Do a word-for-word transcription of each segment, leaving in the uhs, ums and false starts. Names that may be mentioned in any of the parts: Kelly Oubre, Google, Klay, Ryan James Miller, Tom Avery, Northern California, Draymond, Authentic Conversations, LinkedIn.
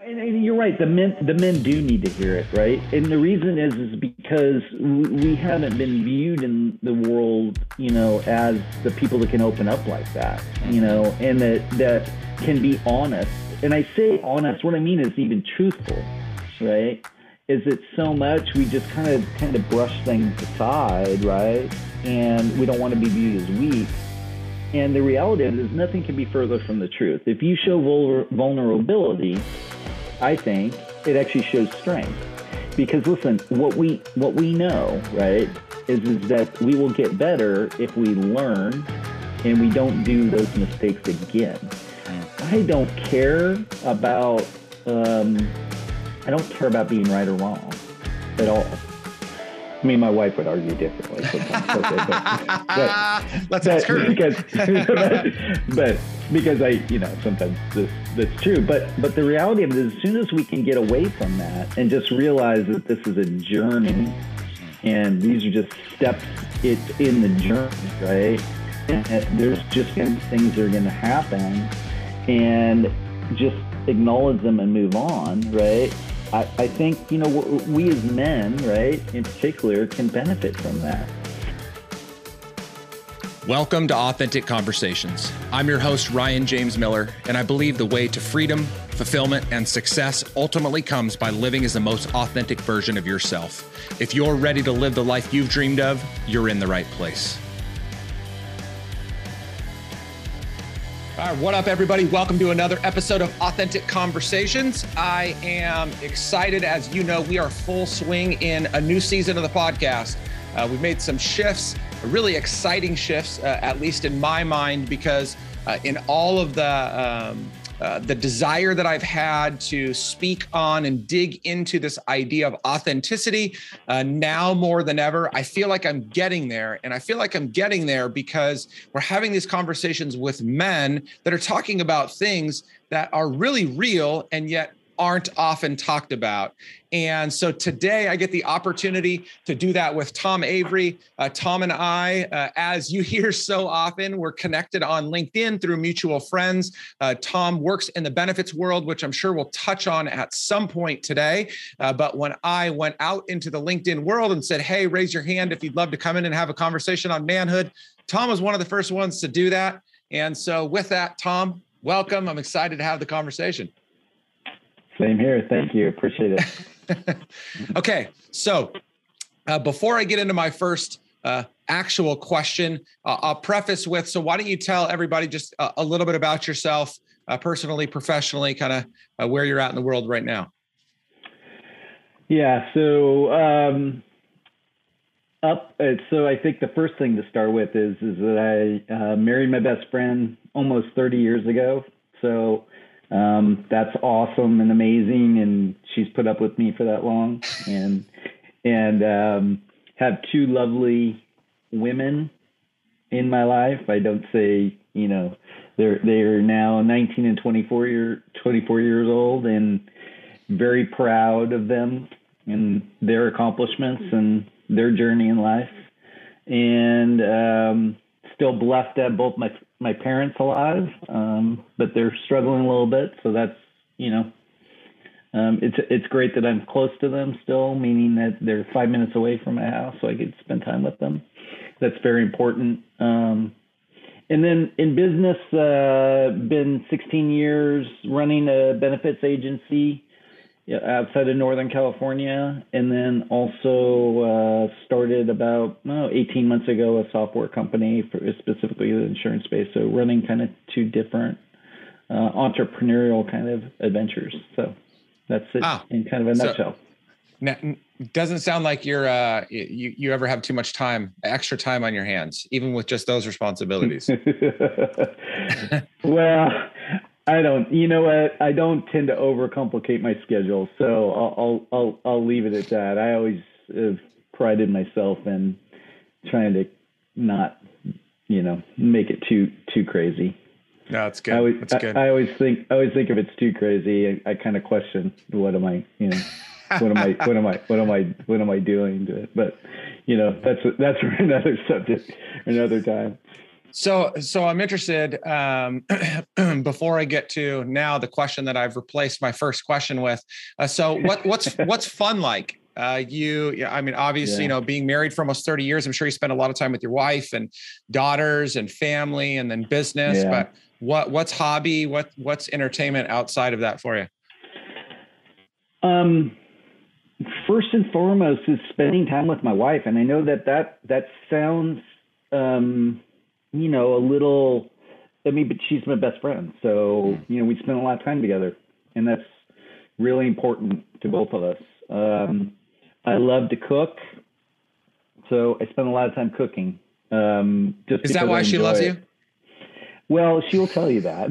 And, and you're right. The men, the men do need to hear it, right? And the reason is, is because we haven't been viewed in the world, you know, as the people that can open up like that, you know, and that that can be honest. And I say honest. What I mean is even truthful, right? Is it so much we just kind of kind of brush things aside, right? And we don't want to be viewed as weak. And the reality is, nothing can be further from the truth. If you show vulner- vulnerability, I think it actually shows strength. Because listen, what we what we know, right, is, is that we will get better if we learn and we don't do those mistakes again. I don't care about um, I don't care about being right or wrong at all. I mean, my wife would argue differently sometimes. Okay, but, but, Let's but, ask her. Because, but, but because I, you know, sometimes this, that's true. But but the reality of it is, as soon as we can get away from that and just realize that this is a journey and these are just steps, it's in the journey, right? And there's just going to be things that are going to happen, and just acknowledge them and move on, right? I, I think, you know, we as men, right, in particular, can benefit from that. Welcome to Authentic Conversations. I'm your host, Ryan James Miller, and I believe the way to freedom, fulfillment, and success ultimately comes by living as the most authentic version of yourself. If you're ready to live the life you've dreamed of, you're in the right place. All right, what up, everybody? Welcome to another episode of Authentic Conversations. I am excited. As you know, we are full swing in a new season of the podcast. Uh, we've made some shifts, really exciting shifts, uh, at least in my mind, because uh, in all of the um, uh, the desire that I've had to speak on and dig into this idea of authenticity, uh, now more than ever, I feel like I'm getting there. And I feel like I'm getting there because we're having these conversations with men that are talking about things that are really real and yet aren't often talked about. And so today I get the opportunity to do that with Tom Avery. Uh, Tom and I, uh, as you hear so often, we're connected on LinkedIn through mutual friends. Uh, Tom works in the benefits world, which I'm sure we'll touch on at some point today. Uh, but when I went out into the LinkedIn world and said, hey, raise your hand if you'd love to come in and have a conversation on manhood, Tom was one of the first ones to do that. And so with that, Tom, welcome. I'm excited to have the conversation. Same here. Thank you. Appreciate it. Okay. So uh, before I get into my first uh, actual question, uh, I'll preface with, so why don't you tell everybody just a, a little bit about yourself, uh, personally, professionally, kind of uh, where you're at in the world right now? Yeah. So, um, up. Uh, so I think the first thing to start with is, is that I uh, married my best friend almost thirty years ago. So, Um, that's awesome and amazing. And she's put up with me for that long, and, and, um, have two lovely women in my life. I don't say, you know, they're, they're now nineteen and twenty-four year, twenty-four years old, and very proud of them and their accomplishments and their journey in life. And, um, still blessed to have both my, my parents alive, um, but they're struggling a little bit. So that's, you know, um, it's, it's great that I'm close to them still, meaning that they're five minutes away from my house, so I could spend time with them. That's very important. Um, and then in business, uh, been sixteen years running a benefits agency outside of Northern California, and then also uh, started about oh, eighteen months ago a software company for specifically the insurance space. So running kind of two different uh, entrepreneurial kind of adventures. So that's it ah, in kind of a nutshell. So, n- doesn't sound like you're uh, you you ever have too much time, extra time on your hands, even with just those responsibilities. Well. I don't, you know what? I don't tend to overcomplicate my schedule, so I'll I'll I'll leave it at that. I always have prided myself in trying to not, you know, make it too too crazy. No, it's good. I always, that's good. I, I always think I always think if it's too crazy, I, I kind of question what am I, you know, what am I, what am I, what am I, what am I doing to it? But you know, that's that's for another subject, another time. So, so I'm interested, um, before I get to now the question that I've replaced my first question with. Uh, so what, what's, what's fun like? Uh, you, I mean, obviously, yeah. you know, being married for almost thirty years, I'm sure you spend a lot of time with your wife and daughters and family and then business, yeah. but what, what's hobby, what, what's entertainment outside of that for you? Um, first and foremost is spending time with my wife. And I know that that, that sounds, um, you know, a little, I mean, but she's my best friend. So, you know, we spend a lot of time together, and that's really important to both of us. Um, I love to cook. So I spend a lot of time cooking. Um, just Is that why she loves it. you? Well, she will tell you that.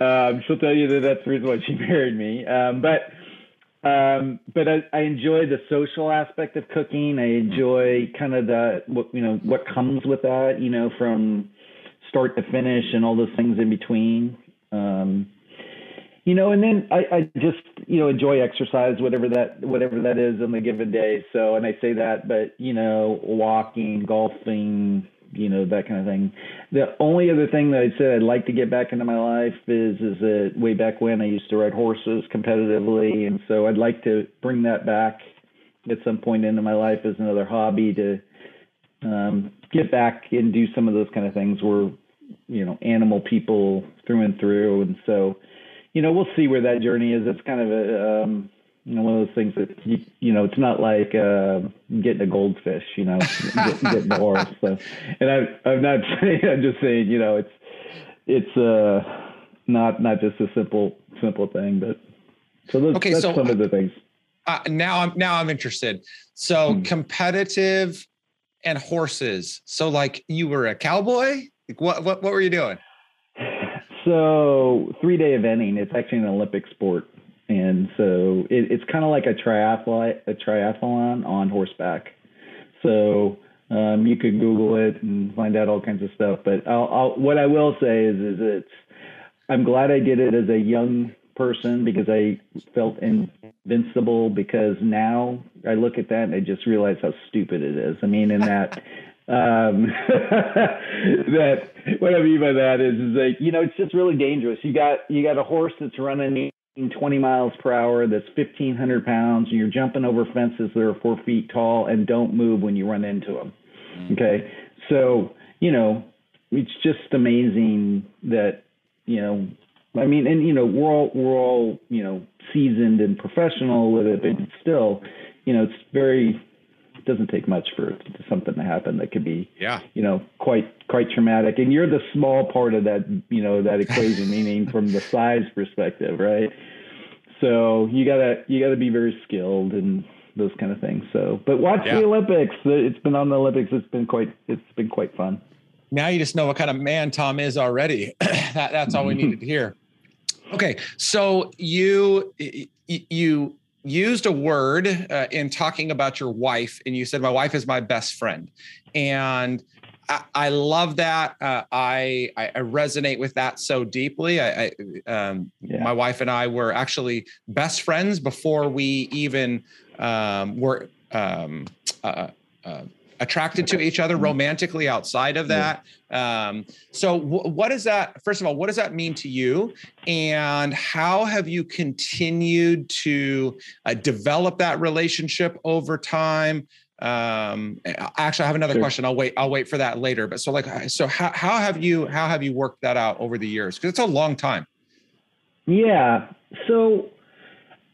um, she'll tell you that that's the reason why she married me. Um, but Um, but I, I enjoy the social aspect of cooking. I enjoy kind of the, what, you know, what comes with that, you know, from start to finish and all those things in between. Um, you know, and then I, I just, you know, enjoy exercise, whatever that, whatever that is on the given day. So, and I say that, but, you know, walking, golfing, you know, that kind of thing. The only other thing that I said I'd like to get back into my life is, is that way back when I used to ride horses competitively. And so I'd like to bring that back at some point into my life as another hobby to um, get back and do some of those kind of things. We're, you know, animal people through and through. And so, you know, we'll see where that journey is. It's kind of a, um, you know, one of those things that, you, you know, it's not like uh, getting a goldfish, you know, get, getting the horse. So. And I, I'm not saying, I'm just saying, you know, it's it's uh, not not just a simple, simple thing. But so those, okay, that's so, some of the things. Uh, now I'm now I'm interested. So hmm. competitive and horses. So like you were a cowboy? Like what what, what were you doing? So three-day eventing. It's actually an Olympic sport. And so it, it's kind of like a triathlon, a triathlon on horseback. So um, you could Google it and find out all kinds of stuff. But I'll, I'll, what I will say is, is it's I'm glad I did it as a young person because I felt invincible. Because now I look at that and I just realize how stupid it is. I mean, in that. Um, that what I mean by that is, is like, you know, it's just really dangerous. You got you got a horse that's running twenty miles per hour, that's fifteen hundred pounds, and you're jumping over fences that are four feet tall and don't move when you run into them. Mm-hmm. Okay. So, you know, it's just amazing that, you know, I mean, and, you know, we're all, we're all, you know, seasoned and professional with it, but still, you know, it's very, it doesn't take much for something to happen that could be, yeah. you know, quite, quite traumatic. And you're the small part of that, you know, that equation, meaning from the size perspective. Right. So you gotta, you gotta be very skilled and those kind of things. So, but watch yeah. the Olympics. It's been on the Olympics. It's been quite, it's been quite fun. Now you just know what kind of man Tom is already. that, that's all we needed to hear. Okay. So you, you, used a word uh, in talking about your wife, and you said, my wife is my best friend. And I, I love that. Uh, I, I resonate with that so deeply. I, I um, yeah. My wife and I were actually best friends before we even um, were um, uh, uh, attracted to each other romantically outside of that. Yeah. Um, so w- what is that, first of all, what does that mean to you? And how have you continued to uh, develop that relationship over time? Um, actually, I have another sure. question. I'll wait, I'll wait for that later. But so like, so how, how have you, how have you worked that out over the years? Cause it's a long time. Yeah. So,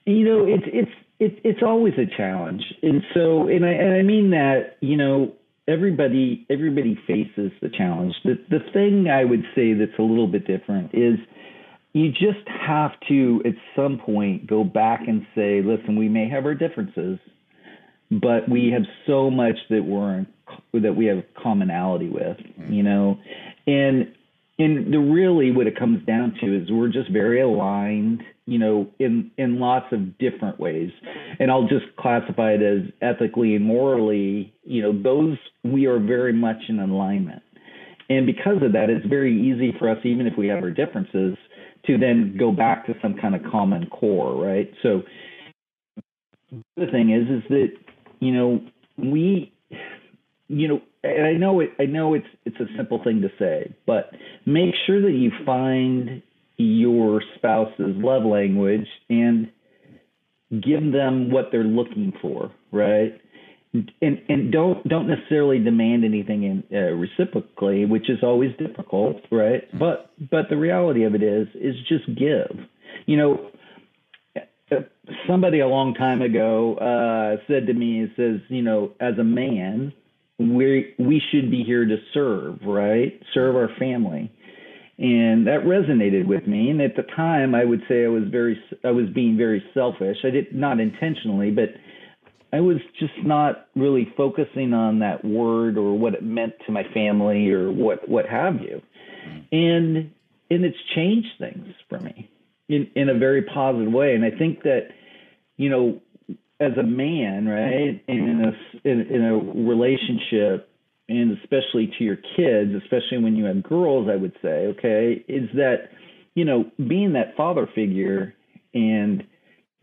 you know, it's, it's, It, it's always a challenge. And so, and I, and I mean that, you know, everybody, everybody faces the challenge. The, the thing I would say that's a little bit different is you just have to, at some point, go back and say, listen, we may have our differences, but we have so much that we're in, that we have commonality with, you know, and, and the really what it comes down to is we're just very aligned, you know, in, in lots of different ways. And I'll just classify it as ethically and morally, you know, those we are very much in alignment. And because of that, it's very easy for us, even if we have our differences, to then go back to some kind of common core, right? So the thing is, is that, you know, we you know, and I know it, I know it's it's a simple thing to say, but make sure that you find your spouse's love language and give them what they're looking for, right? And and don't don't necessarily demand anything in, uh, reciprocally, which is always difficult, right? But but the reality of it is is just give. You know, somebody a long time ago uh, said to me, it says, you know, as a man, we we should be here to serve, right? Serve our family. And that resonated with me. And at the time, I would say I was very, I was being very selfish. I did not intentionally, but I was just not really focusing on that word or what it meant to my family or what, what have you. And and it's changed things for me in, in a very positive way. And I think that, you know, as a man, right, in a, in, in a relationship, and especially to your kids, especially when you have girls, I would say, okay, is that, you know, being that father figure and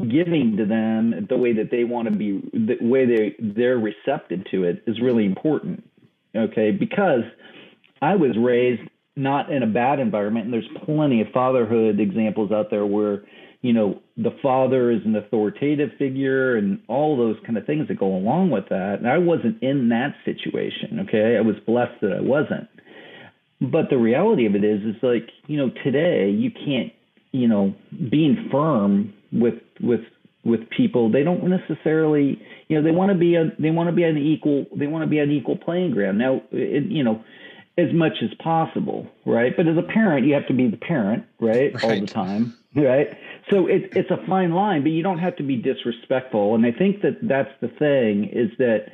giving to them the way that they want to be, the way they, they're receptive to it is really important, okay? Because I was raised not in a bad environment, and there's plenty of fatherhood examples out there where, you know, the father is an authoritative figure and all those kind of things that go along with that. And I wasn't in that situation, okay? I was blessed that I wasn't. But the reality of it is, it's like, you know, today you can't, you know, being firm with with with people, they don't necessarily, you know, they want to be a, they want to be an equal, they want to be an equal playing ground. Now, it, you know, as much as possible, right? But as a parent, you have to be the parent, right, right. all the time. Right. So it, it's a fine line, but you don't have to be disrespectful. And I think that that's the thing is that,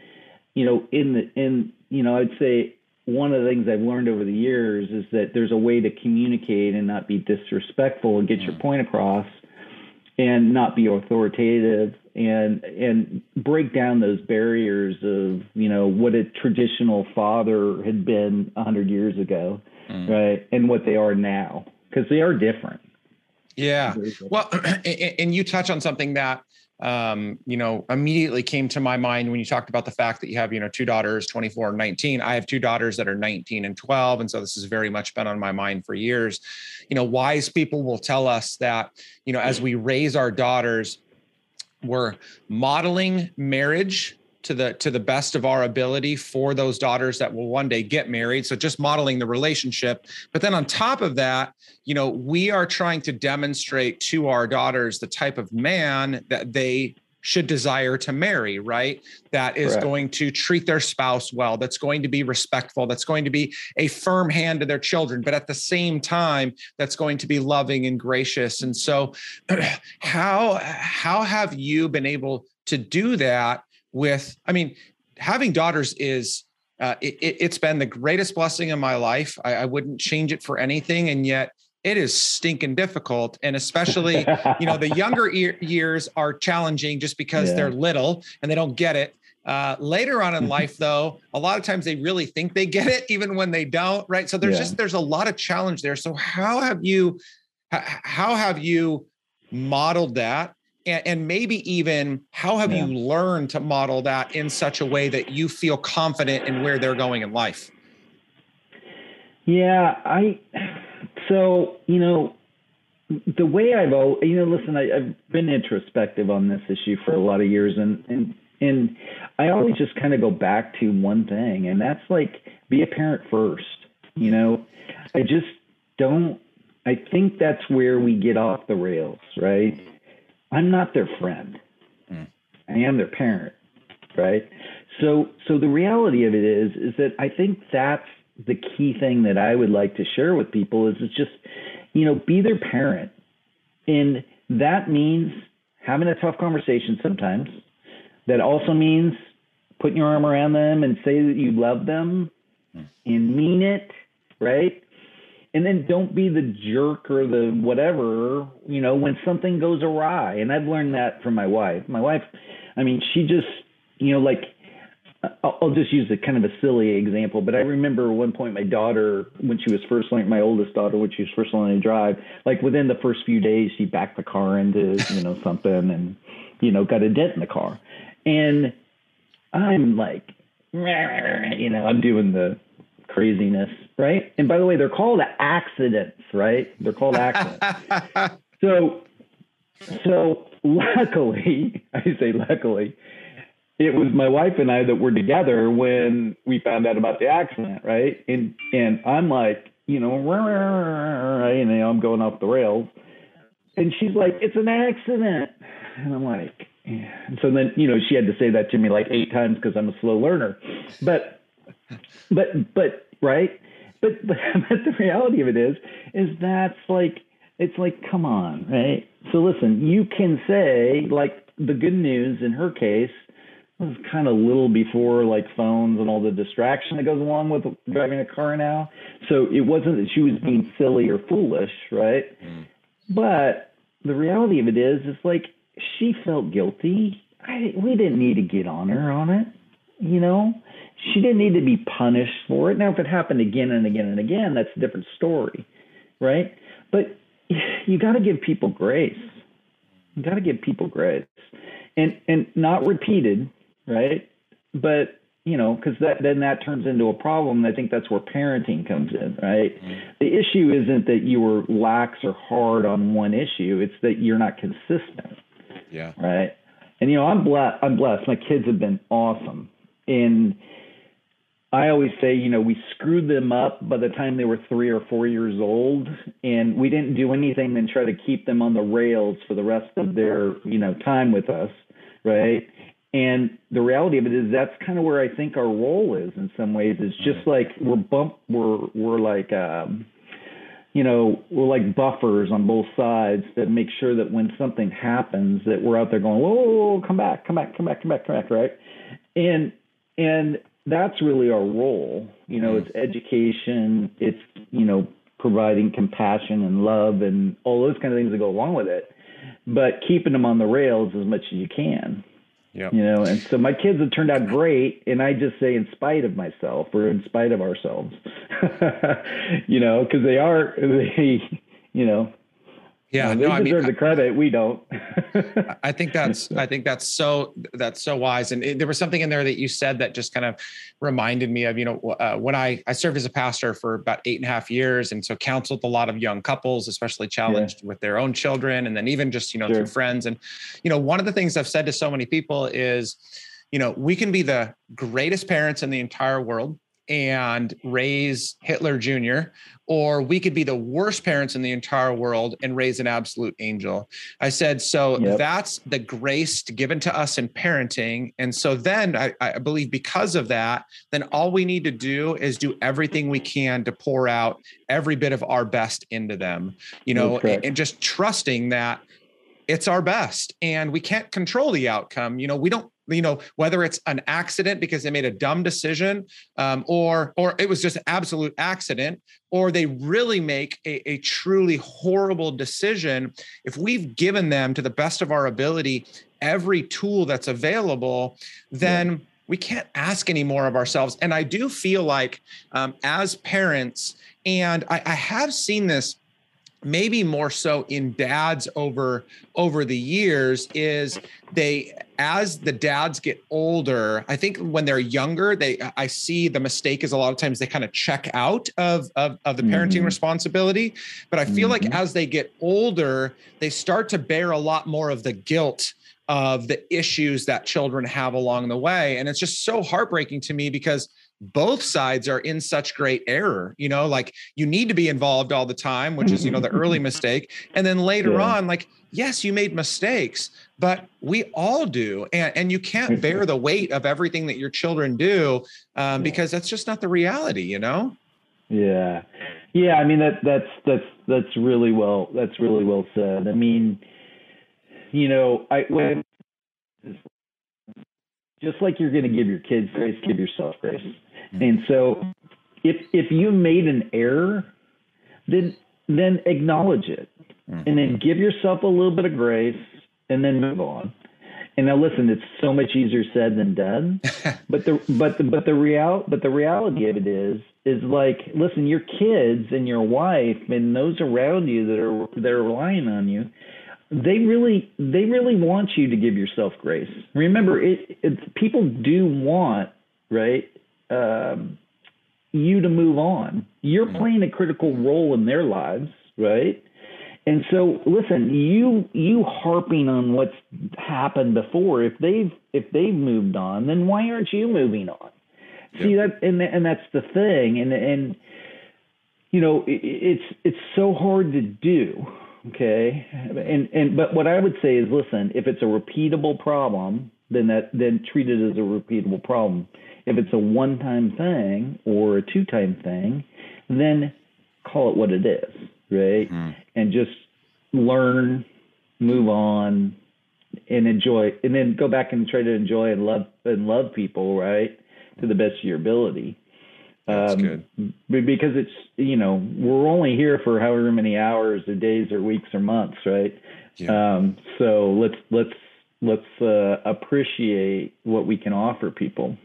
you know, in the in, you know, I'd say one of the things I've learned over the years is that there's a way to communicate and not be disrespectful and get your point across and not be authoritative and and break down those barriers of, you know, what a traditional father had been one hundred years ago. Mm. Right. And what they are now, because they are different. Yeah. Well, and you touch on something that, um, you know, immediately came to my mind when you talked about the fact that you have, you know, two daughters, twenty-four and nineteen. I have two daughters that are nineteen and twelve. And so this has very much been on my mind for years. You know, wise people will tell us that, you know, as we raise our daughters, we're modeling marriage to the to the best of our ability for those daughters that will one day get married. So just modeling the relationship. But then on top of that, you know, we are trying to demonstrate to our daughters the type of man that they should desire to marry, right? That is Correct. Going to treat their spouse well, that's going to be respectful, that's going to be a firm hand to their children, but at the same time, that's going to be loving and gracious. And so how how have you been able to do that? With, I mean, having daughters is, uh, it, it's been the greatest blessing in my life. I, I wouldn't change it for anything. And yet it is stinking difficult. And especially, you know, the younger e- years are challenging just because yeah. they're little and they don't get it. Uh, later on in life, though, a lot of times they really think they get it, even when they don't. Right. So there's yeah. just, there's a lot of challenge there. So how have you, how have you modeled that? And maybe even how have yeah. you learned to model that in such a way that you feel confident in where they're going in life? Yeah, I, so, you know, the way I've, you know, listen, I, I've been introspective on this issue for a lot of years. And, and, and I always just kind of go back to one thing, and that's like, be a parent first. You know, I just don't, I think that's where we get off the rails, right? I'm not their friend. Mm. I am their parent, right? So so the reality of it is, is that I think that's the key thing that I would like to share with people is it's just, you know, be their parent. And that means having a tough conversation sometimes. That also means putting your arm around them and say that you love them mm. and mean it, right? And then don't be the jerk or the whatever, you know, when something goes awry. And I've learned that from my wife. My wife, I mean, she just, you know, like, I'll just use a kind of a silly example. But I remember at one point my daughter, when she was first learning, my oldest daughter, when she was first learning to drive, like within the first few days, she backed the car into, you know, something and, you know, got a dent in the car. And I'm like, you know, I'm doing the craziness, right? And by the way, they're called accidents, right? They're called accidents. so, so luckily, I say luckily, it was my wife and I that were together when we found out about the accident, right? And and I'm like, you know, you know, I'm going off the rails. And she's like, it's an accident. And I'm like, yeah. And so then, you know, she had to say that to me like eight times because I'm a slow learner. But, but, but, right? But, but, but the reality of it is, is that's like, it's like, come on, right? So listen, you can say like the good news in her case was kind of little before like phones and all the distraction that goes along with driving a car now. So it wasn't that she was being silly or foolish, right? Mm. But the reality of it is, it's like she felt guilty. I, we didn't need to get on her on it, you know? She didn't need to be punished for it. Now, if it happened again and again and again, that's a different story, right? But you got to give people grace. You got to give people grace. And and not repeated, right? But, you know, because that, then that turns into a problem. I think that's where parenting comes in, right? The issue isn't that you were lax or hard on one issue. It's that you're not consistent. Yeah. Right. And, you know, I'm blessed. I'm blessed. My kids have been awesome. And I always say, you know, we screwed them up by the time they were three or four years old. And we didn't do anything than try to keep them on the rails for the rest of their, you know, time with us. Right. And the reality of it is that's kind of where I think our role is in some ways. It's just like we're bump, we're we're like, um, you know, we're like buffers on both sides that make sure that when something happens that we're out there going, whoa, whoa, whoa, come back, come back, come back, come back, come back, right? And and that's really our role. You know, it's education, it's, you know, providing compassion and love and all those kind of things that go along with it, but keeping them on the rails as much as you can. Yep. You know, and so my kids have turned out great. And I just say in spite of myself or in spite of ourselves, you know, because they are, they, you know, yeah, they no, deserve I mean, the credit. I, we don't. I think that's I think that's so that's so wise. And it, there was something in there that you said that just kind of reminded me of, you know, uh, when I, I served as a pastor for about eight and a half years. And so counseled a lot of young couples, especially challenged yeah. with their own children. And then even just, you know, sure. through friends. And, you know, one of the things I've said to so many people is, you know, we can be the greatest parents in the entire world and raise Hitler Junior, or we could be the worst parents in the entire world and raise an absolute angel. I said, so yep. that's the grace given to us in parenting. And so then I, I believe because of that, then all we need to do is do everything we can to pour out every bit of our best into them, you know, okay. and, and just trusting that it's our best and we can't control the outcome. You know, we don't, you know, whether it's an accident because they made a dumb decision um, or or it was just an absolute accident, or they really make a, a truly horrible decision. If we've given them to the best of our ability, every tool that's available, then yeah. we can't ask any more of ourselves. And I do feel like um, as parents, and I, I have seen this maybe more so in dads over, over the years, is they, as the dads get older, I think when they're younger, they, I see the mistake is a lot of times they kind of check out of, of, of the parenting mm-hmm. responsibility. But I feel mm-hmm. like as they get older, they start to bear a lot more of the guilt of the issues that children have along the way. And it's just so heartbreaking to me because both sides are in such great error, you know, like you need to be involved all the time, which is, you know, the early mistake. And then later yeah. on, like, yes, you made mistakes, but we all do. And, and you can't bear the weight of everything that your children do um, because that's just not the reality, you know? Yeah. Yeah. I mean, that, that's, that's, that's really well, that's really well said. I mean, you know, I, when, just like you're going to give your kids grace, give yourself grace. And so if if you made an error, then then acknowledge it and then give yourself a little bit of grace and then move on. And now listen, it's so much easier said than done. But the but the, but the real but the reality of it is is like, listen, your kids and your wife and those around you that are that are relying on you, They really, they really want you to give yourself grace. Remember, it, it people do want right? Um, you to move on. You're playing a critical role in their lives, right? And so, listen, you you harping on what's happened before. If they've if they've moved on, then why aren't you moving on? Yeah. See that, and and that's the thing. And and you know, it, it's it's so hard to do. Okay, and and but what I would say is, listen, if it's a repeatable problem, then that then treat it as a repeatable problem. If it's a one-time thing or a two-time thing, then call it what it is. Right. Mm. And just learn, move on, and enjoy, and then go back and try to enjoy and love and love people. Right. To the best of your ability. That's um, good. Because it's, you know, we're only here for however many hours or days or weeks or months. Right. Yeah. Um, so let's, let's, let's uh, appreciate what we can offer people.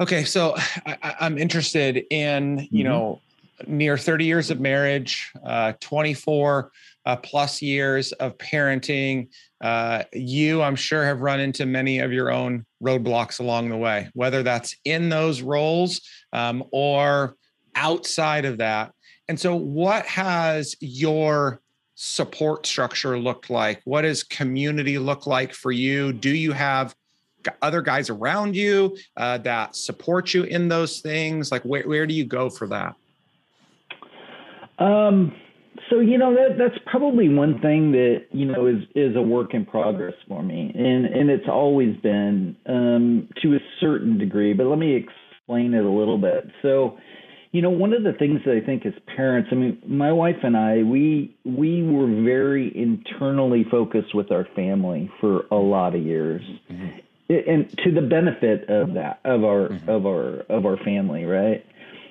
Okay. So I, I'm interested in, you mm-hmm. know, near thirty years of marriage, uh, twenty-four uh, plus years of parenting. Uh, you, I'm sure, have run into many of your own roadblocks along the way, whether that's in those roles um, or outside of that. And so what has your support structure looked like? What does community look like for you? Do you have other guys around you uh, that support you in those things? Like, where, where do you go for that? Um, so, you know, that, that's probably one thing that, you know, is, is a work in progress for me. And, and it's always been, um, to a certain degree, but let me explain it a little bit. So, you know, one of the things that I think as parents, I mean, my wife and I, we, we were very internally focused with our family for a lot of years mm-hmm. and to the benefit of that, of our, mm-hmm. of our, of our family. Right.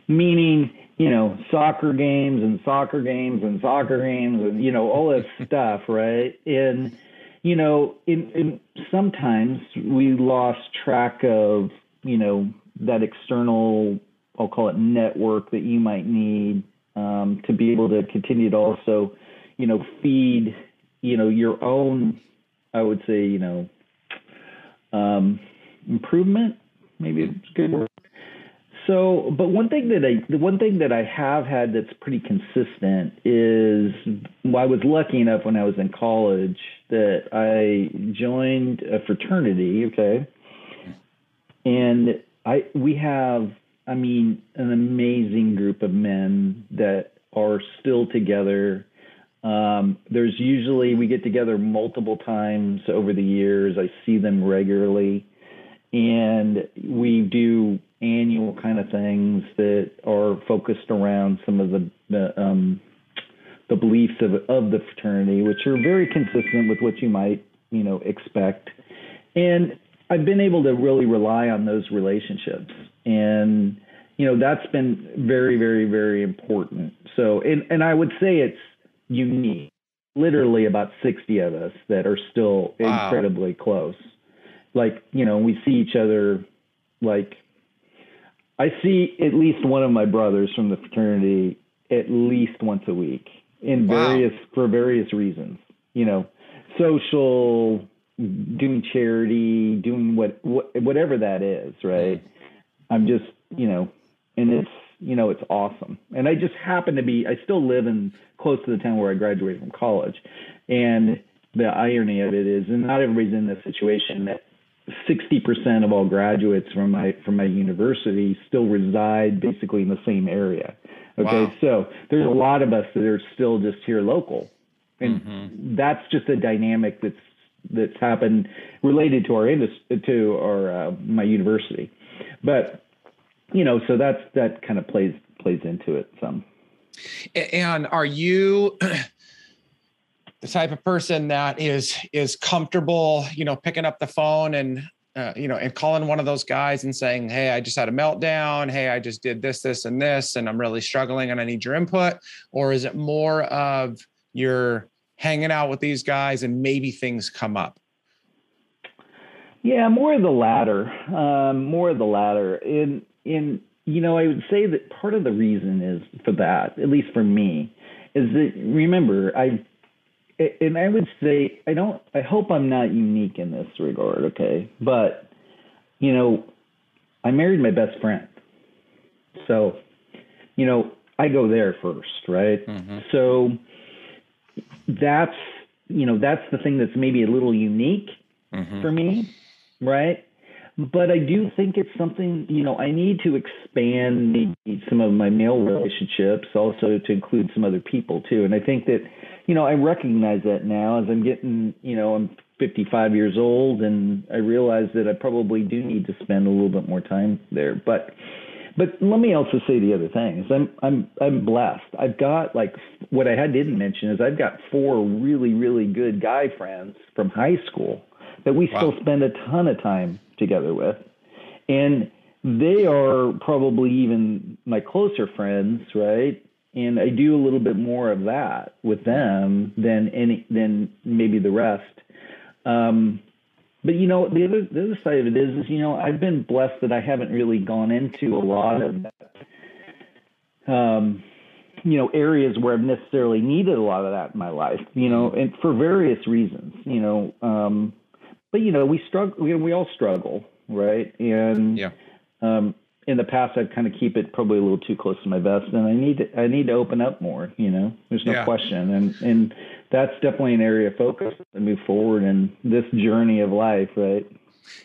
Meaning, you know, soccer games and soccer games and soccer games and, you know, all that stuff, right? And, you know, in, in sometimes we lost track of, you know, that external, I'll call it network that you might need um, to be able to continue to also, you know, feed, you know, your own, I would say, you know, um, improvement, maybe it's good word. So, but one thing that I, the one thing that I have had that's pretty consistent is, well, I was lucky enough when I was in college that I joined a fraternity. Okay. And I, we have, I mean, an amazing group of men that are still together. Um, there's usually, we get together multiple times over the years. I see them regularly and we do annual kind of things that are focused around some of the the, um, the beliefs of, of the fraternity, which are very consistent with what you might, you know, expect. And I've been able to really rely on those relationships. And, you know, that's been very, very, very important. So, and, and I would say it's unique, literally about sixty of us that are still wow. incredibly close. Like, you know, we see each other like, I see at least one of my brothers from the fraternity at least once a week in various, wow. for various reasons, you know, social, doing charity, doing what, what whatever that is. Right. I'm just, you know, and it's, you know, it's awesome. And I just happen to be, I still live in close to the town where I graduated from college. And the irony of it is, and not everybody's in this situation, that sixty percent of all graduates from my from my university still reside basically in the same area. Okay, wow. So there's a lot of us that are still just here local, and mm-hmm. that's just a dynamic that's that's happened related to our industry, to our uh, my university. But you know, so that's that kind of plays plays into it some. And are you the type of person that is is comfortable, you know, picking up the phone and, uh, you know, and calling one of those guys and saying, hey, I just had a meltdown. Hey, I just did this, this, and this, and I'm really struggling and I need your input? Or is it more of you're hanging out with these guys and maybe things come up? Yeah, more of the latter, um, more of the latter. In, in, you know, I would say that part of the reason is for that, at least for me, is that, remember, I've, and I would say, I don't, I hope I'm not unique in this regard. Okay. But, you know, I married my best friend. So, you know, I go there first, right? Mm-hmm. So that's, you know, that's the thing that's maybe a little unique mm-hmm. for me, right? But I do think it's something, you know, I need to expand maybe some of my male relationships also to include some other people too. And I think that, you know, I recognize that now as I'm getting, you know, I'm fifty-five years old and I realize that I probably do need to spend a little bit more time there. But, but let me also say the other thing is I'm, I'm, I'm blessed. I've got like what I didn't mention is I've got four really, really good guy friends from high school that we wow. still spend a ton of time together with, and they are probably even my closer friends, right? And I do a little bit more of that with them than any than maybe the rest. Um, but you know, the other the other side of it is, is you know, I've been blessed that I haven't really gone into a lot of that, um, you know, areas where I've necessarily needed a lot of that in my life, you know, and for various reasons, you know. Um, But, you know, we struggle, we, we all struggle, right? And yeah. um, in the past, I'd kind of keep it probably a little too close to my vest. And I need to, I need to open up more, you know, there's no yeah. question. And and that's definitely an area of focus to move forward in this journey of life, right?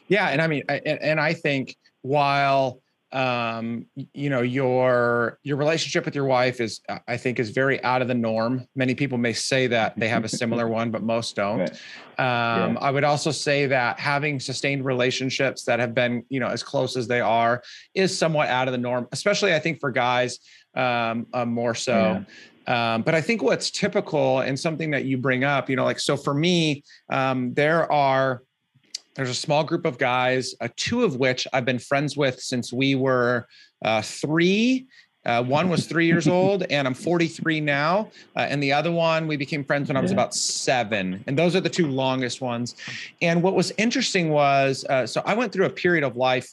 Yeah. And I mean, I, and, and I think while, um, you know, your your relationship with your wife is, I think, is very out of the norm. Many people may say that they have a similar one, but most don't. Right. Um, yeah. I would also say that having sustained relationships that have been, you know, as close as they are is somewhat out of the norm, especially I think for guys, um, uh, more so. Yeah. Um, but I think what's typical and something that you bring up, you know, like, so for me, um, there are, There's a small group of guys, uh, two of which I've been friends with since we were uh, three. Uh, one was three years old and I'm forty-three now. Uh, and the other one, we became friends when I was yeah. about seven. And those are the two longest ones. And what was interesting was, uh, so I went through a period of life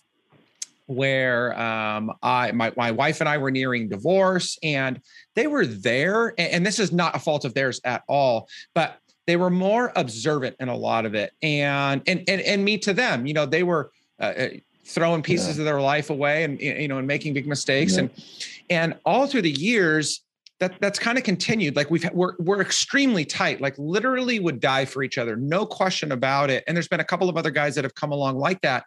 where um, I, my, my wife and I were nearing divorce, and they were there. And, and this is not a fault of theirs at all, but they were more observant in a lot of it. And, and, and, and me to them, you know, they were uh, throwing pieces yeah. of their life away and, you know, and making big mistakes. Yeah. And, and all through the years that that's kind of continued. Like we've, we're, we're extremely tight, like literally would die for each other. No question about it. And there's been a couple of other guys that have come along like that,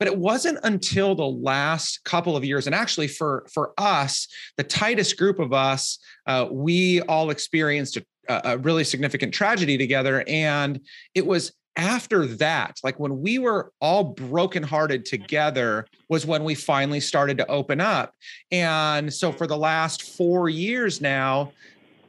but it wasn't until the last couple of years. And actually for, for us, the tightest group of us, uh, we all experienced a a really significant tragedy together. And it was after that, like when we were all brokenhearted together, was when we finally started to open up. And so for the last four years now,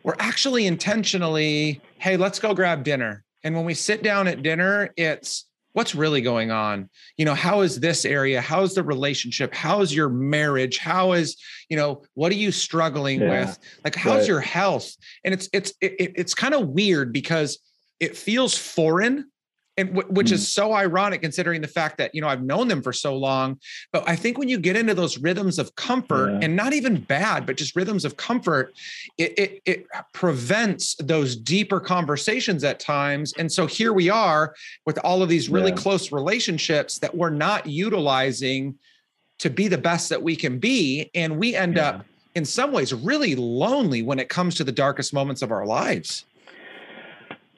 we're actually intentionally, hey, let's go grab dinner. And when we sit down at dinner, it's what's really going on? You know, how is this area? How's the relationship? How's your marriage? How is, you know, what are you struggling yeah. with? Like, how's right. your health? And it's, it's, it, it's kind of weird because it feels foreign, and w- which mm-hmm. is so ironic considering the fact that, you know, I've known them for so long, but I think when you get into those rhythms of comfort yeah. and not even bad, but just rhythms of comfort, it, it, it prevents those deeper conversations at times. And so here we are with all of these really yeah. close relationships that we're not utilizing to be the best that we can be. And we end yeah. up in some ways really lonely when it comes to the darkest moments of our lives.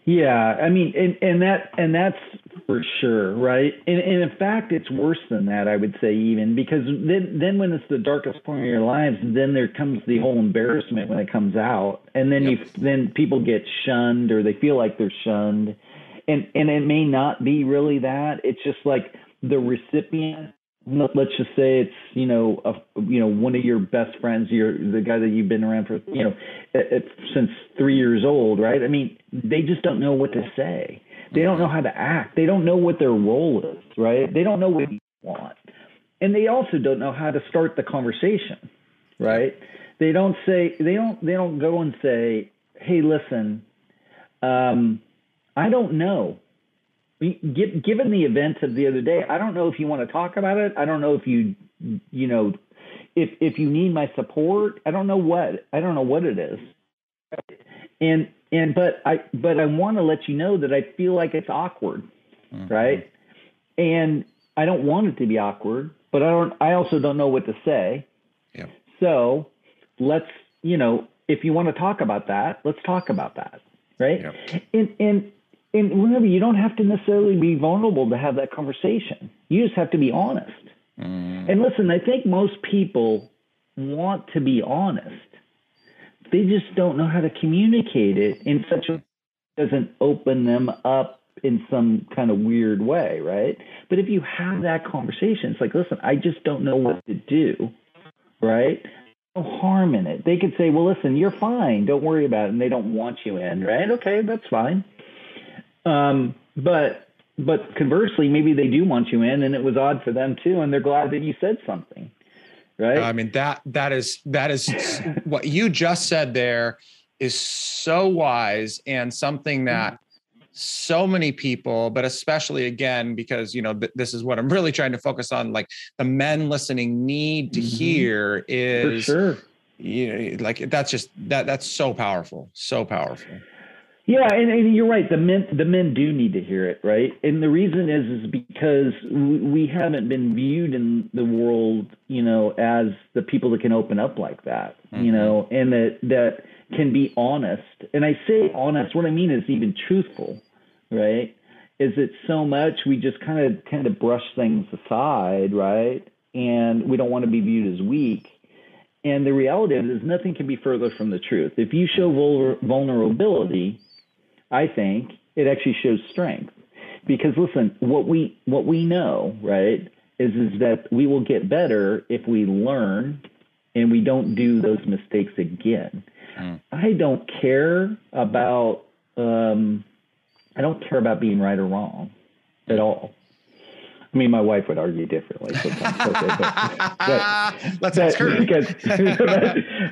Yeah. I mean, and, and that, and that's for sure. Right. And, and in fact, it's worse than that, I would say, even because then, then when it's the darkest point of your lives, then there comes the whole embarrassment when it comes out, and then yep. you, then people get shunned or they feel like they're shunned, and, and it may not be really that. It's just like the recipient, let's just say it's, you know, a, you know, one of your best friends, your the guy that you've been around for, you know, it, it, since three years old, right? I mean, they just don't know what to say. They don't know how to act. They don't know what their role is, right? They don't know what you want. And they also don't know how to start the conversation, right? They don't say, they don't, they don't go and say, hey, listen, um, I don't know. Given the events of the other day, I don't know if you want to talk about it. I don't know if you, you know, if if you need my support. I don't know what I don't know what it is. And and but I but I want to let you know that I feel like it's awkward, mm-hmm. right? And I don't want it to be awkward, but I don't, I also don't know what to say. Yeah. So let's, you know, if you want to talk about that, let's talk about that. Right. Yeah. And, and, and really, you don't have to necessarily be vulnerable to have that conversation. You just have to be honest. Mm. And listen, I think most people want to be honest. They just don't know how to communicate it in such a way that doesn't open them up in some kind of weird way, right? But if you have that conversation, it's like, listen, I just don't know what to do, right? No harm in it. They could say, well, listen, you're fine. Don't worry about it. And they don't want you in, right? Okay, that's fine. Um, but but conversely, maybe they do want you in, and it was odd for them too, and they're glad that you said something, right? I mean, that that is that is what you just said there is so wise, and something that so many people, but especially again, because, you know, th- this is what I'm really trying to focus on, like the men listening need to mm-hmm. hear is, for sure. you know, like that's just that that's so powerful, so powerful. Yeah, and, and you're right. The men, the men do need to hear it, right? And the reason is, is because we haven't been viewed in the world, you know, as the people that can open up like that, mm-hmm. you know, and that that can be honest. And I say honest, what I mean is even truthful, right? Is it so much we just kind of kind of brush things aside, right? And we don't want to be viewed as weak. And the reality is, nothing can be further from the truth. If you show vul- vulnerability. I think it actually shows strength, because listen, what we what we know, right, is is that we will get better if we learn and we don't do those mistakes again. Mm. I don't care about um, I don't care about being right or wrong at all. I mean, my wife would argue differently sometimes. Okay, but, but, Let's ask her. Because,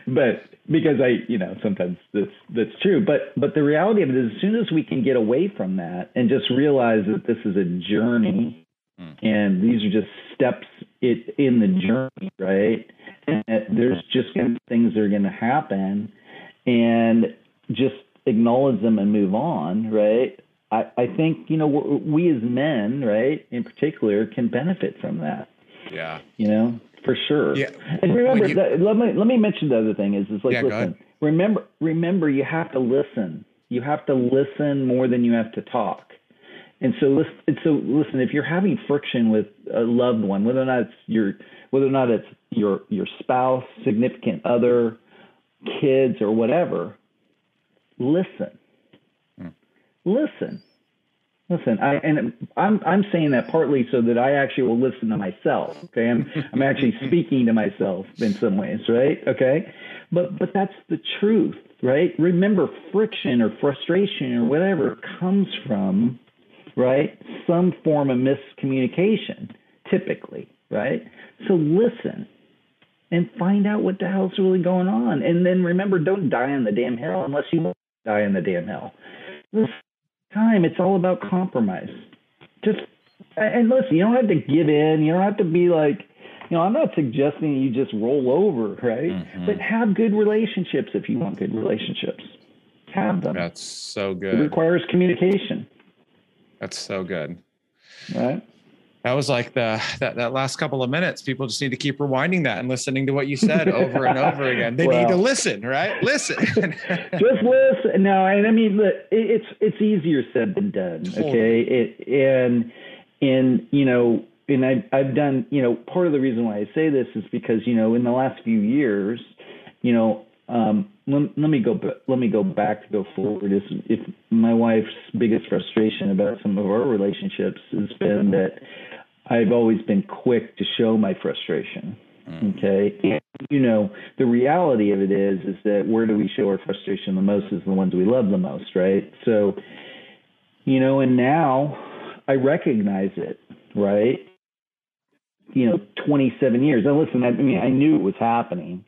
but because I, you know, sometimes that's that's true. But but the reality of it is, as soon as we can get away from that and just realize that this is a journey, mm-hmm. and these are just steps it in the journey, right? And that there's just gonna, things that are going to happen, and just acknowledge them and move on, right? I, I think, you know, we as men, right, in particular, can benefit from that. Yeah. You know, for sure. Yeah. And remember, you... that, let me let me mention the other thing is, it's like, yeah, listen, remember, remember, you have to listen. You have to listen more than you have to talk. And so, listen, so listen, if you're having friction with a loved one, whether or not it's your, whether or not it's your, your spouse, significant other, kids, or whatever, listen. Listen, listen, I, and I'm I'm saying that partly so that I actually will listen to myself. Okay, I'm I'm actually speaking to myself in some ways, right? Okay, but but that's the truth, right? Remember, friction or frustration or whatever comes from, right, some form of miscommunication, typically, right? So listen, and find out what the hell's really going on, and then remember, don't die in the damn hell unless you die in the damn hell. Listen. Time, it's all about compromise. Just and listen, you don't have to give in. You don't have to be like, you know, I'm not suggesting you just roll over, right? Mm-hmm. But have good relationships if you want good relationships. Have them. That's so good. It requires communication. That's so good. Right. That was like the that, that last couple of minutes. People just need to keep rewinding that and listening to what you said over and over again. They well, need to listen, right? Listen. Just listen. No, and I mean, look, it's it's easier said than done. Okay, it, and and you know, and I've I've done, you know, part of the reason why I say this is because, you know, in the last few years, you know, um, let, let me go let me go back to go forward. Is if my wife's biggest frustration about some of our relationships has been that I've always been quick to show my frustration, okay? And, you know, the reality of it is, is that where do we show our frustration the most is the ones we love the most, right? So, you know, and now I recognize it, right? You know, twenty-seven years. Now, listen, I mean, I knew it was happening,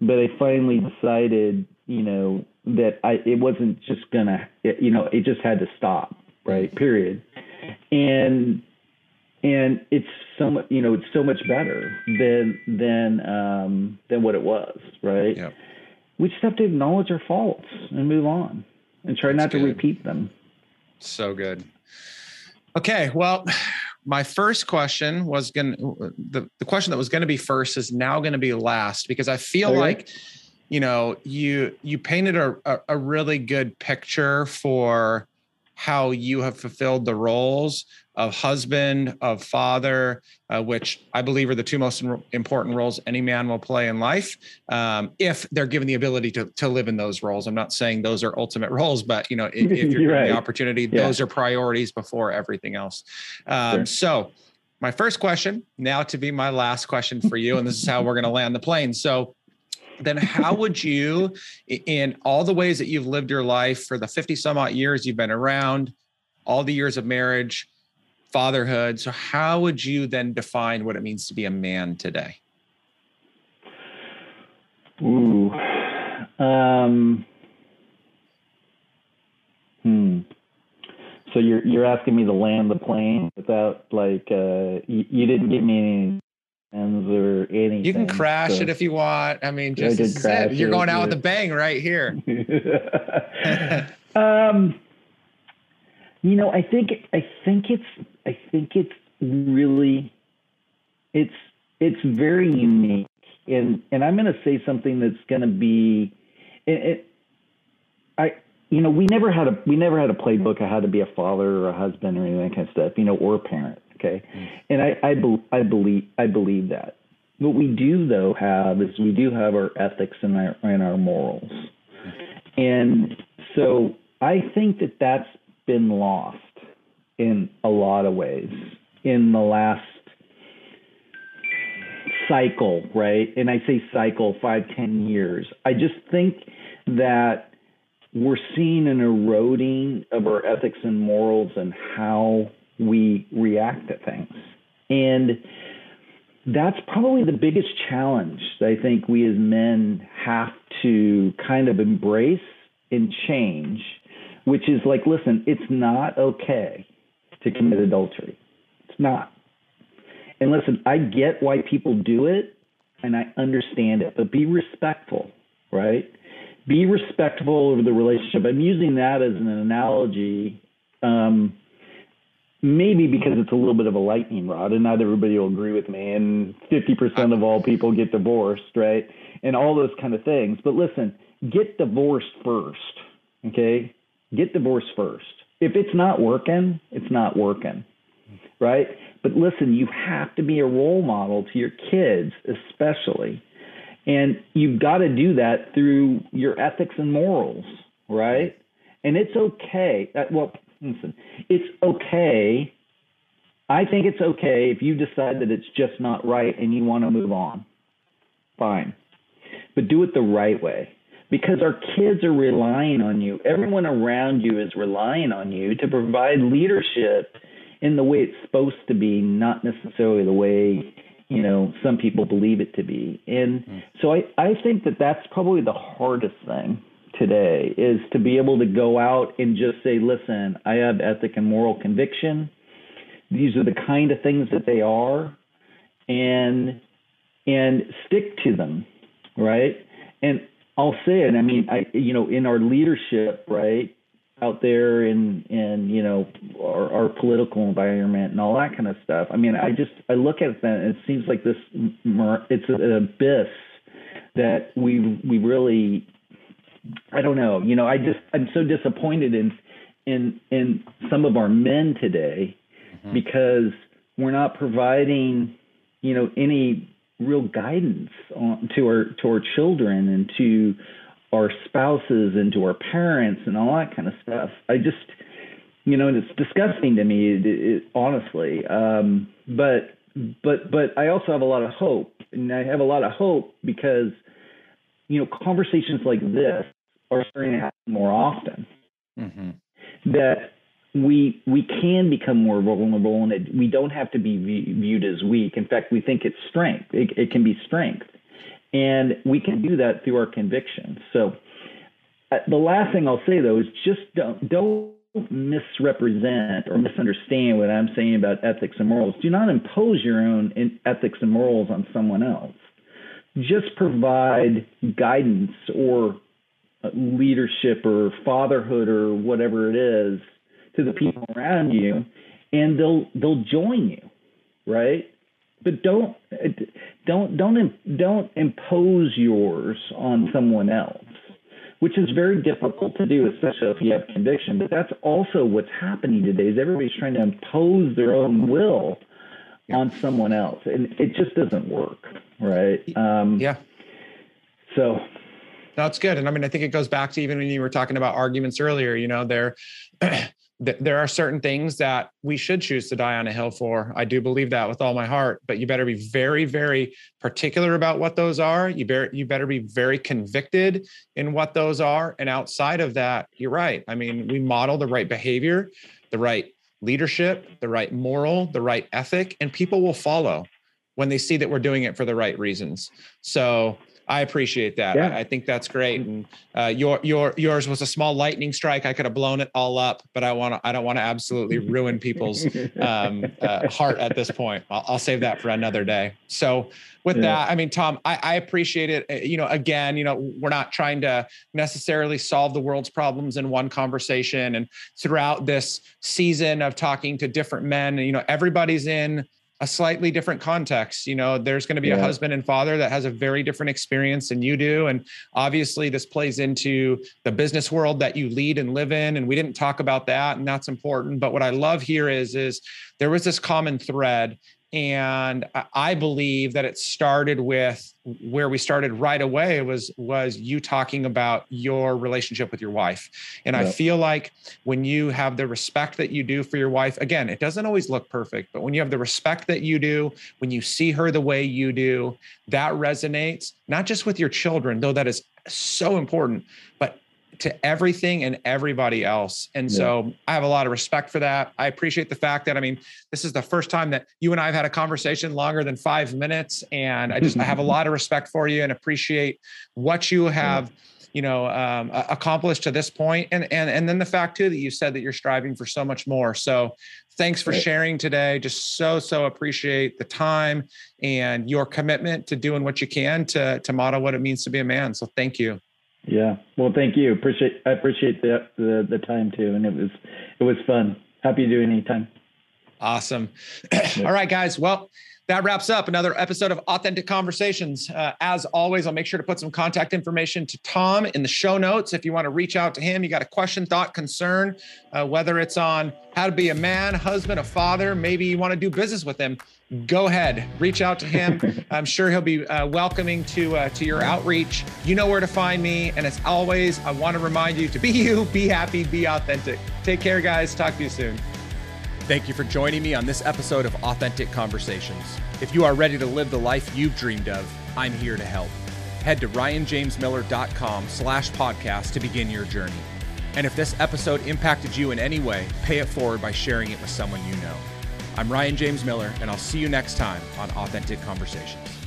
but I finally decided, you know, that I it wasn't just going to, you know, it just had to stop, right, period. And... And it's so much, you know, it's so much better than than um, than what it was, right? Yep. We just have to acknowledge our faults and move on, and try That's not good. to repeat them. So good. Okay, well, my first question was going to, the, the question that was going to be first is now going to be last, because I feel okay. like, you know, you, you painted a, a, a really good picture for how you have fulfilled the roles of husband, of father, uh, which I believe are the two most important roles any man will play in life, um, if they're given the ability to to live in those roles. I'm not saying those are ultimate roles, but you know, if, if you're, you're given right. the opportunity, yeah. those are priorities before everything else. Um, sure. So my first question, now to be my last question for you, and this is how we're gonna land the plane. So then how would you, in all the ways that you've lived your life for the fifty some odd years you've been around, all the years of marriage, fatherhood, so how would you then define what it means to be a man today? Ooh. Um, hmm. So you're, you're asking me to land the plane without like, uh, you, you didn't give me any or anything. You can crash so, it if you want. I mean, just I crash it. You're going out with a bang right here. um, you know, I think I think it's I think it's really it's it's very unique, and and I'm going to say something that's going to be, it, it, I you know we never had a we never had a playbook of how to be a father or a husband or anything kind of stuff, you know, or a parent. Okay. And I, I, be, I believe, I believe that what we do though have is we do have our ethics and our, and our morals. And so I think that that's been lost in a lot of ways in the last cycle. Right. And I say cycle five, ten years. I just think that we're seeing an eroding of our ethics and morals and how we react to things. And that's probably the biggest challenge that I think we as men have to kind of embrace and change, which is like, listen, it's not okay to commit adultery. It's not. And listen, I get why people do it and I understand it, but be respectful, right? Be respectful of the relationship. I'm using that as an analogy, um, maybe because it's a little bit of a lightning rod and not everybody will agree with me. And fifty percent of all people get divorced, right? And all those kind of things. But listen, get divorced first, okay? Get divorced first. If it's not working, it's not working, right? But listen, you have to be a role model to your kids especially. And you've got to do that through your ethics and morals, right? And it's okay. That, well, listen, it's okay. I think it's okay if you decide that it's just not right and you want to move on. Fine. But do it the right way, because our kids are relying on you. Everyone around you is relying on you to provide leadership in the way it's supposed to be, not necessarily the way, you know, some people believe it to be. And so I, I think that that's probably the hardest thing today is to be able to go out and just say, listen, I have ethic and moral conviction. These are the kind of things that they are, and, and stick to them. Right. And I'll say it. I mean, I, you know, in our leadership, right out there in, in, you know, our, our political environment and all that kind of stuff. I mean, I just, I look at that and it seems like this, it's an abyss that we, we really, I don't know. You know, I just, I'm so disappointed in, in, in some of our men today, mm-hmm. because we're not providing, you know, any real guidance on, to our, to our children and to our spouses and to our parents and all that kind of stuff. I just, you know, and it's disgusting to me, it, it, honestly. Um, but, but, but I also have a lot of hope, and I have a lot of hope because, you know, conversations like this are starting to happen more often, mm-hmm. that we we can become more vulnerable, and it, we don't have to be viewed as weak. In fact, we think it's strength. It, it can be strength, and we can do that through our convictions. So uh, the last thing I'll say, though, is just don't, don't misrepresent or misunderstand what I'm saying about ethics and morals. Do not impose your own in ethics and morals on someone else. Just provide guidance or leadership or fatherhood or whatever it is to the people around you, and they'll they'll join you, right? But don't don't don't don't impose yours on someone else, which is very difficult to do, especially if you have conviction. But that's also what's happening today is everybody's trying to impose their own will on someone else, and it just doesn't work, right? Um, yeah. So that's good. And I mean, I think it goes back to even when you were talking about arguments earlier, you know, there, there are certain things that we should choose to die on a hill for. I do believe that with all my heart, but you better be very, very particular about what those are. You better, you better be very convicted in what those are. And outside of that, you're right. I mean, we model the right behavior, the right leadership, the right moral, the right ethic, and people will follow when they see that we're doing it for the right reasons. So I appreciate that. Yeah. I, I think that's great. And uh, your your yours was a small lightning strike. I could have blown it all up, but I want to. I don't want to absolutely ruin people's um, uh, heart at this point. I'll, I'll save that for another day. So with yeah. that, I mean, Tom, I, I appreciate it. You know, again, you know, we're not trying to necessarily solve the world's problems in one conversation. And throughout this season of talking to different men, you know, everybody's in a slightly different context. You know, there's going to be yeah. a husband and father that has a very different experience than you do. And obviously this plays into the business world that you lead and live in. And we didn't talk about that, and that's important. But what I love here is, is there was this common thread. And I believe that it started with where we started right away was, was you talking about your relationship with your wife. And yep. I feel like when you have the respect that you do for your wife, again, it doesn't always look perfect, but when you have the respect that you do, when you see her the way you do, that resonates, not just with your children, though that is so important, but to everything and everybody else. And yeah. so I have a lot of respect for that. I appreciate the fact that, I mean, this is the first time that you and I have had a conversation longer than five minutes. And I just, I have a lot of respect for you and appreciate what you have, yeah. you know, um, accomplished to this point. And, and, and then the fact too, that you said that you're striving for so much more. So thanks for right. sharing today. Just so, so appreciate the time and your commitment to doing what you can to, to model what it means to be a man. So thank you. Yeah. Well, thank you. Appreciate, I appreciate the, the, the time too. And it was, it was fun. Happy to do it anytime. Awesome. All right, guys. Well, that wraps up another episode of Authentic Conversations. Uh, as always, I'll make sure to put some contact information to Tom in the show notes. If you want to reach out to him, you got a question, thought, concern, uh, whether it's on how to be a man, husband, a father, maybe you want to do business with him, go ahead, reach out to him. I'm sure he'll be uh, welcoming to, uh, to your outreach. You know where to find me. And as always, I want to remind you to be you, be happy, be authentic. Take care, guys. Talk to you soon. Thank you for joining me on this episode of Authentic Conversations. If you are ready to live the life you've dreamed of, I'm here to help. Head to ryanjamesmiller.com slash podcast to begin your journey. And if this episode impacted you in any way, pay it forward by sharing it with someone you know. I'm Ryan James Miller, and I'll see you next time on Authentic Conversations.